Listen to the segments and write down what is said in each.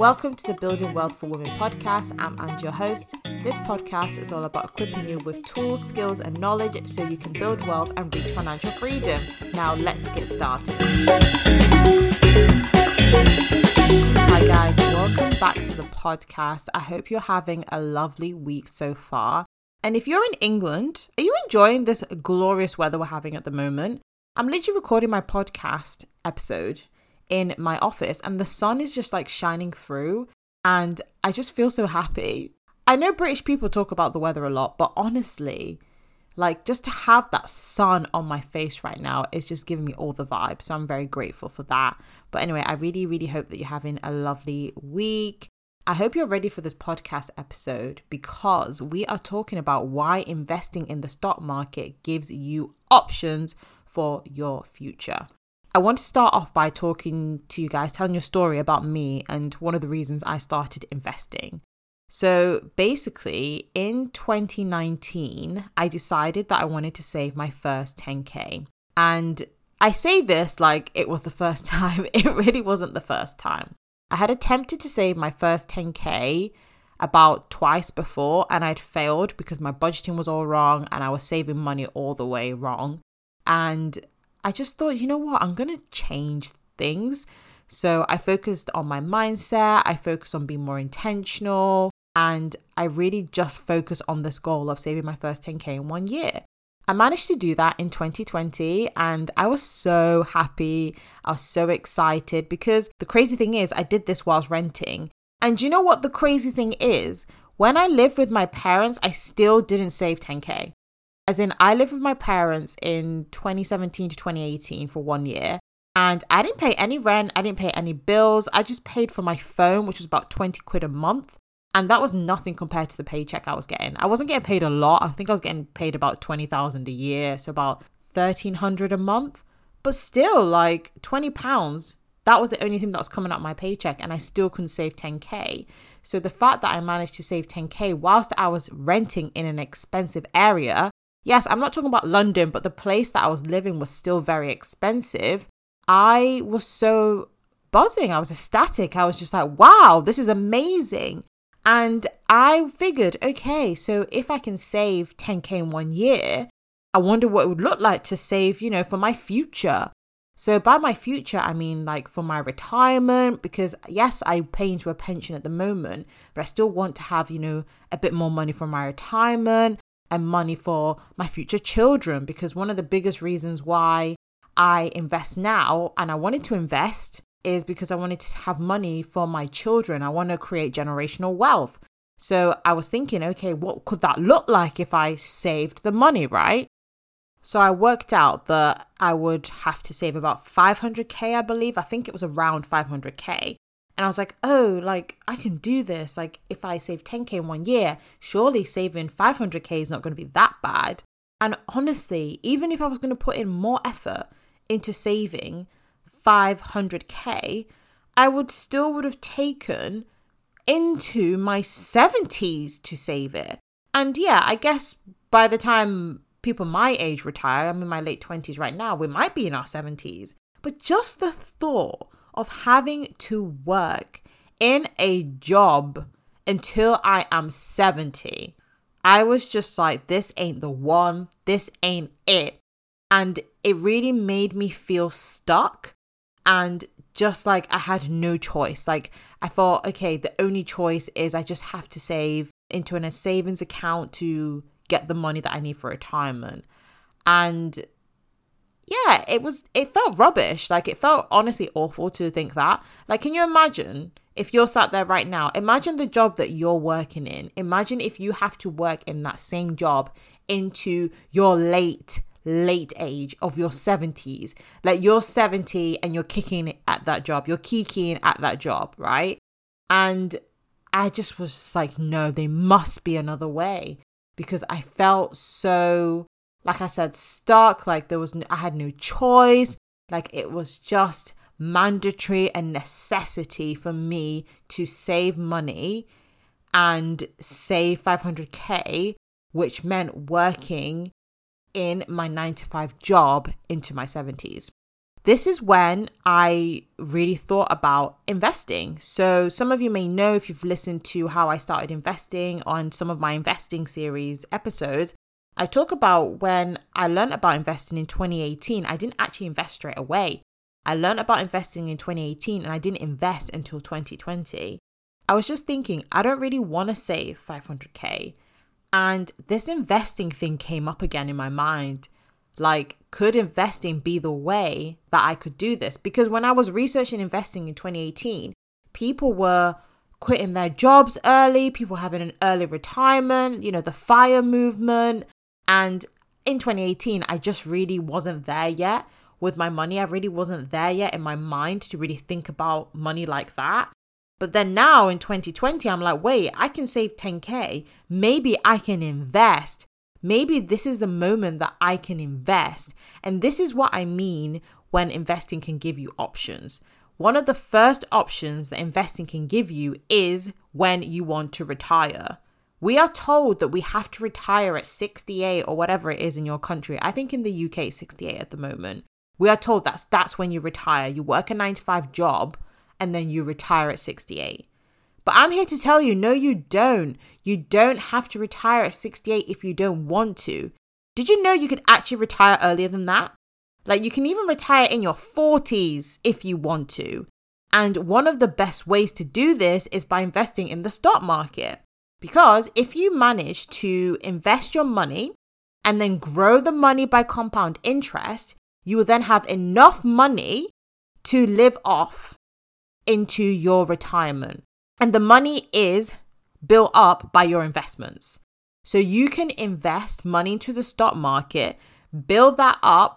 Welcome to the Building Wealth for Women podcast. I'm Ange, your host. This podcast is all about equipping you with tools, skills and knowledge so you can build wealth and reach financial freedom. Now let's get started. Hi guys, welcome back to the podcast. I hope you're having a lovely week so far. And if you're in England, are you enjoying this glorious weather we're having at the moment? I'm literally recording my podcast episode in my office and the sun is just like shining through and I just feel so happy. I know British people talk about the weather a lot, but honestly, like just to have that sun on my face right now is just giving me all the vibes. So I'm very grateful for that. But anyway, I really, really hope that you're having a lovely week. I hope you're ready for this podcast episode because we are talking about why investing in the stock market gives you options for your future. I want to start off by talking to you guys, telling your story about me and one of the reasons I started investing. So basically in 2019, I decided that I wanted to save my first 10K. And I say this like it was the first time. It really wasn't the first time. I had attempted to save my first 10K about twice before and I'd failed because my budgeting was all wrong and I was saving money all the way wrong. And I just thought, you know what, I'm going to change things. So I focused on my mindset. I focused on being more intentional. And I really just focused on this goal of saving my first 10K in 1 year. I managed to do that in 2020 and I was so happy. I was so excited because the crazy thing is I did this whilst renting. And you know what the crazy thing is? When I lived with my parents, I still didn't save 10K. As in, I lived with my parents in 2017 to 2018 for 1 year and I didn't pay any rent, I didn't pay any bills, I just paid for my phone, which was about 20 quid a month, and that was nothing compared to the paycheck I was getting. I wasn't getting paid a lot, I think I was getting paid about 20,000 a year, so about 1,300 a month, but still like £20, that was the only thing that was coming out of my paycheck and I still couldn't save 10k. So the fact that I managed to save 10k whilst I was renting in an expensive area. Yes, I'm not talking about London, but the place that I was living was still very expensive. I was so buzzing. I was ecstatic. I was just like, wow, this is amazing. And I figured, okay, so if I can save 10K in 1 year, I wonder what it would look like to save, you know, for my future. So by my future, I mean like for my retirement, because yes, I pay into a pension at the moment, but I still want to have, you know, a bit more money for my retirement. And money for my future children, because one of the biggest reasons why I invest now and I wanted to invest is because I wanted to have money for my children. I want to create generational wealth. So I was thinking, okay, what could that look like if I saved the money, right? So I worked out that I would have to save about 500k, I believe. I think it was around 500k. And I was like, oh, like I can do this. Like if I save 10K in 1 year, surely saving 500K is not going to be that bad. And honestly, even if I was going to put in more effort into saving 500K, I would have taken into my 70s to save it. And yeah, I guess by the time people my age retire, I'm in my late 20s right now, we might be in our 70s. But just the thought of having to work in a job until I am 70. I was just like, this ain't the one, this ain't it. And it really made me feel stuck and just like I had no choice. Like I thought, okay, the only choice is I just have to save into a savings account to get the money that I need for retirement. And yeah, it felt rubbish. Like it felt honestly awful to think that. Like, can you imagine if you're sat there right now, imagine the job that you're working in. Imagine if you have to work in that same job into your late age of your 70s. Like you're 70 and you're kicking at that job. You're kikiing at that job, right? And I just was just like, no, there must be another way, because I felt so, like I said, stuck, like I had no choice, like it was just mandatory and necessity for me to save money and save 500k, which meant working in my 9 to 5 job into my 70s. This is when I really thought about investing. So some of you may know, if you've listened to how I started investing on some of my investing series episodes, I talk about when I learned about investing in 2018. I didn't actually invest straight away. I learned about investing in 2018 and I didn't invest until 2020. I was just thinking, I don't really want to save 500K. And this investing thing came up again in my mind. Like, could investing be the way that I could do this? Because when I was researching investing in 2018, people were quitting their jobs early, people having an early retirement, you know, the FIRE movement. And in 2018, I just really wasn't there yet with my money. I really wasn't there yet in my mind to really think about money like that. But then now in 2020, I'm like, wait, I can save 10K. Maybe I can invest. Maybe this is the moment that I can invest. And this is what I mean when investing can give you options. One of the first options that investing can give you is when you want to retire. We are told that we have to retire at 68 or whatever it is in your country. I think in the UK, it's 68 at the moment. We are told that's when you retire. You work a 9-to-5 job and then you retire at 68. But I'm here to tell you, no, you don't. You don't have to retire at 68 if you don't want to. Did you know you could actually retire earlier than that? Like, you can even retire in your 40s if you want to. And one of the best ways to do this is by investing in the stock market. Because if you manage to invest your money and then grow the money by compound interest, you will then have enough money to live off into your retirement. And the money is built up by your investments. So you can invest money into the stock market, build that up,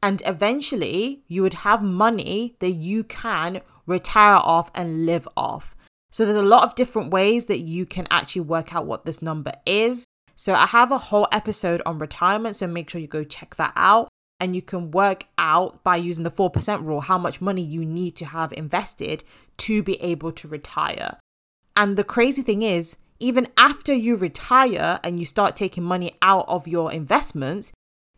and eventually you would have money that you can retire off and live off. So there's a lot of different ways that you can actually work out what this number is. So I have a whole episode on retirement, so make sure you go check that out. And you can work out by using the 4% rule how much money you need to have invested to be able to retire. And the crazy thing is, even after you retire and you start taking money out of your investments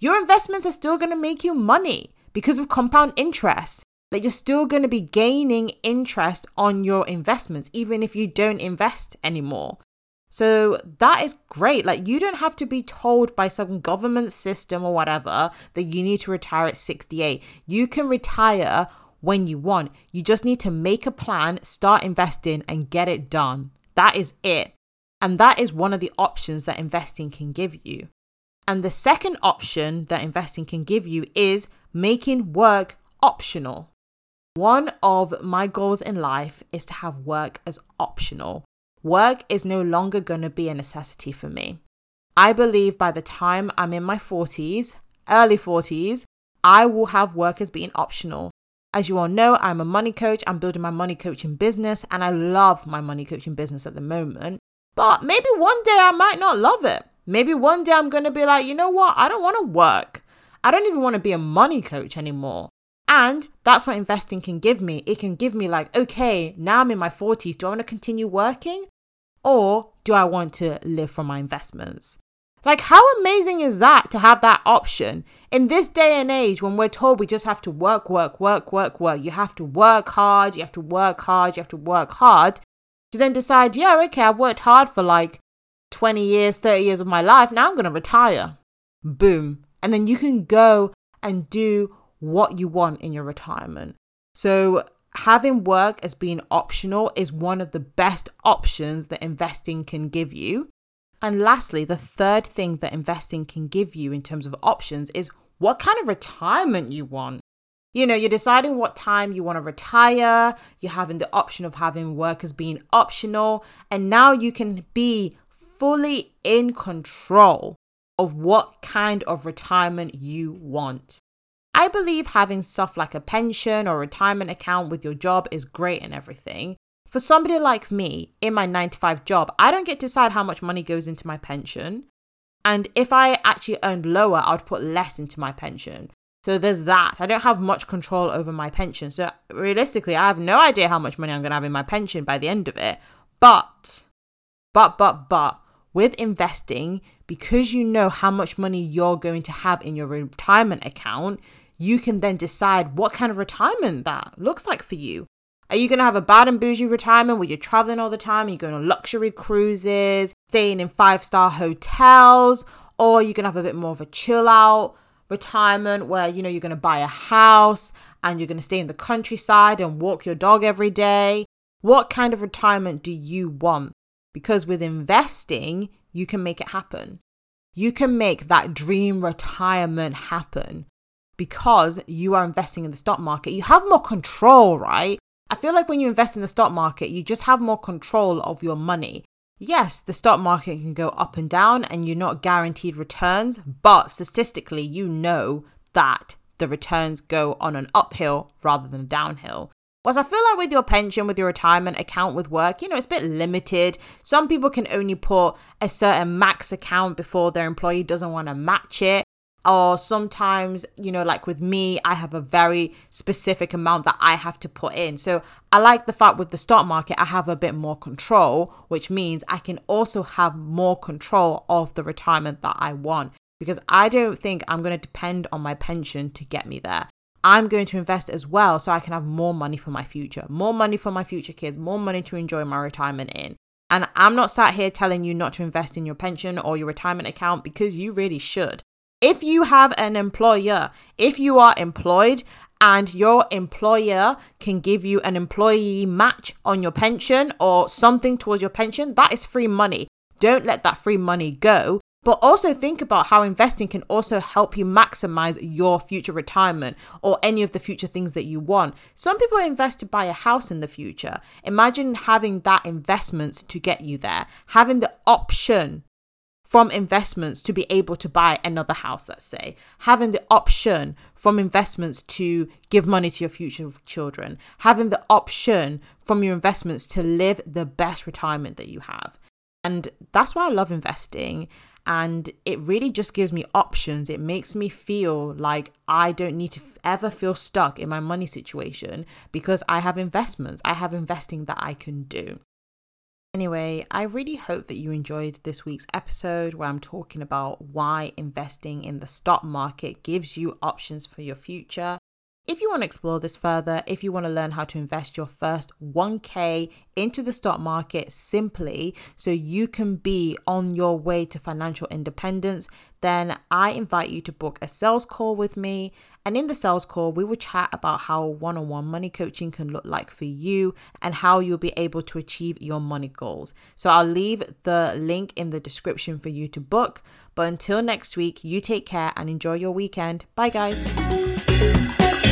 are still going to make you money because of compound interest. Like, you're still going to be gaining interest on your investments, even if you don't invest anymore. So that is great. Like, you don't have to be told by some government system or whatever that you need to retire at 68. You can retire when you want. You just need to make a plan, start investing, and get it done. That is it. And that is one of the options that investing can give you. And the second option that investing can give you is making work optional. One of my goals in life is to have work as optional. Work is no longer going to be a necessity for me. I believe by the time I'm in my 40s, early 40s, I will have work as being optional. As you all know, I'm a money coach. I'm building my money coaching business and I love my money coaching business at the moment. But maybe one day I might not love it. Maybe one day I'm going to be like, you know what? I don't want to work. I don't even want to be a money coach anymore. And that's what investing can give me. It can give me like, okay, now I'm in my 40s. Do I want to continue working? Or do I want to live from my investments? Like, how amazing is that to have that option? In this day and age, when we're told we just have to work. You have to work hard. To then decide, yeah, okay, I've worked hard for like 20 years, 30 years of my life. Now I'm going to retire. Boom. And then you can go and do what you want in your retirement. So having work as being optional is one of the best options that investing can give you. And lastly, the third thing that investing can give you in terms of options is what kind of retirement you want. You know, you're deciding what time you want to retire. You're having the option of having work as being optional. And now you can be fully in control of what kind of retirement you want. I believe having stuff like a pension or retirement account with your job is great and everything. For somebody like me, in my 9-to-5 job, I don't get to decide how much money goes into my pension. And if I actually earned lower, I would put less into my pension. So there's that. I don't have much control over my pension. So realistically, I have no idea how much money I'm going to have in my pension by the end of it. But with investing, because you know how much money you're going to have in your retirement account, you can then decide what kind of retirement that looks like for you. Are you going to have a bad and bougie retirement where you're traveling all the time? Are you going on luxury cruises, staying in 5-star hotels? Or are you going to have a bit more of a chill out retirement where, you know, you're going to buy a house and you're going to stay in the countryside and walk your dog every day? What kind of retirement do you want? Because with investing, you can make it happen. You can make that dream retirement happen because you are investing in the stock market. You have more control, right? I feel like when you invest in the stock market, you just have more control of your money. Yes, the stock market can go up and down and you're not guaranteed returns, but statistically, you know that the returns go on an uphill rather than a downhill. Whereas I feel like with your pension, with your retirement account, with work, you know, it's a bit limited. Some people can only put a certain max account before their employee doesn't want to match it. Or sometimes, you know, like with me, I have a very specific amount that I have to put in. So I like the fact with the stock market, I have a bit more control, which means I can also have more control of the retirement that I want, because I don't think I'm going to depend on my pension to get me there. I'm going to invest as well so I can have more money for my future, more money for my future kids, more money to enjoy my retirement in. And I'm not sat here telling you not to invest in your pension or your retirement account, because you really should. If you have an employer, if you are employed and your employer can give you an employee match on your pension or something towards your pension, that is free money. Don't let that free money go. But also think about how investing can also help you maximize your future retirement or any of the future things that you want. Some people invest to buy a house in the future. Imagine having that investments to get you there, having the option from investments to be able to buy another house, let's say. Having the option from investments to give money to your future children. Having the option from your investments to live the best retirement that you have. And that's why I love investing. And it really just gives me options. It makes me feel like I don't need to ever feel stuck in my money situation because I have investments. I have investing that I can do. Anyway, I really hope that you enjoyed this week's episode where I'm talking about why investing in the stock market gives you options for your future. If you want to explore this further, if you want to learn how to invest your first 1K into the stock market simply so you can be on your way to financial independence, then I invite you to book a sales call with me. And in the sales call, we will chat about how one-on-one money coaching can look like for you and how you'll be able to achieve your money goals. So I'll leave the link in the description for you to book. But until next week, you take care and enjoy your weekend. Bye, guys.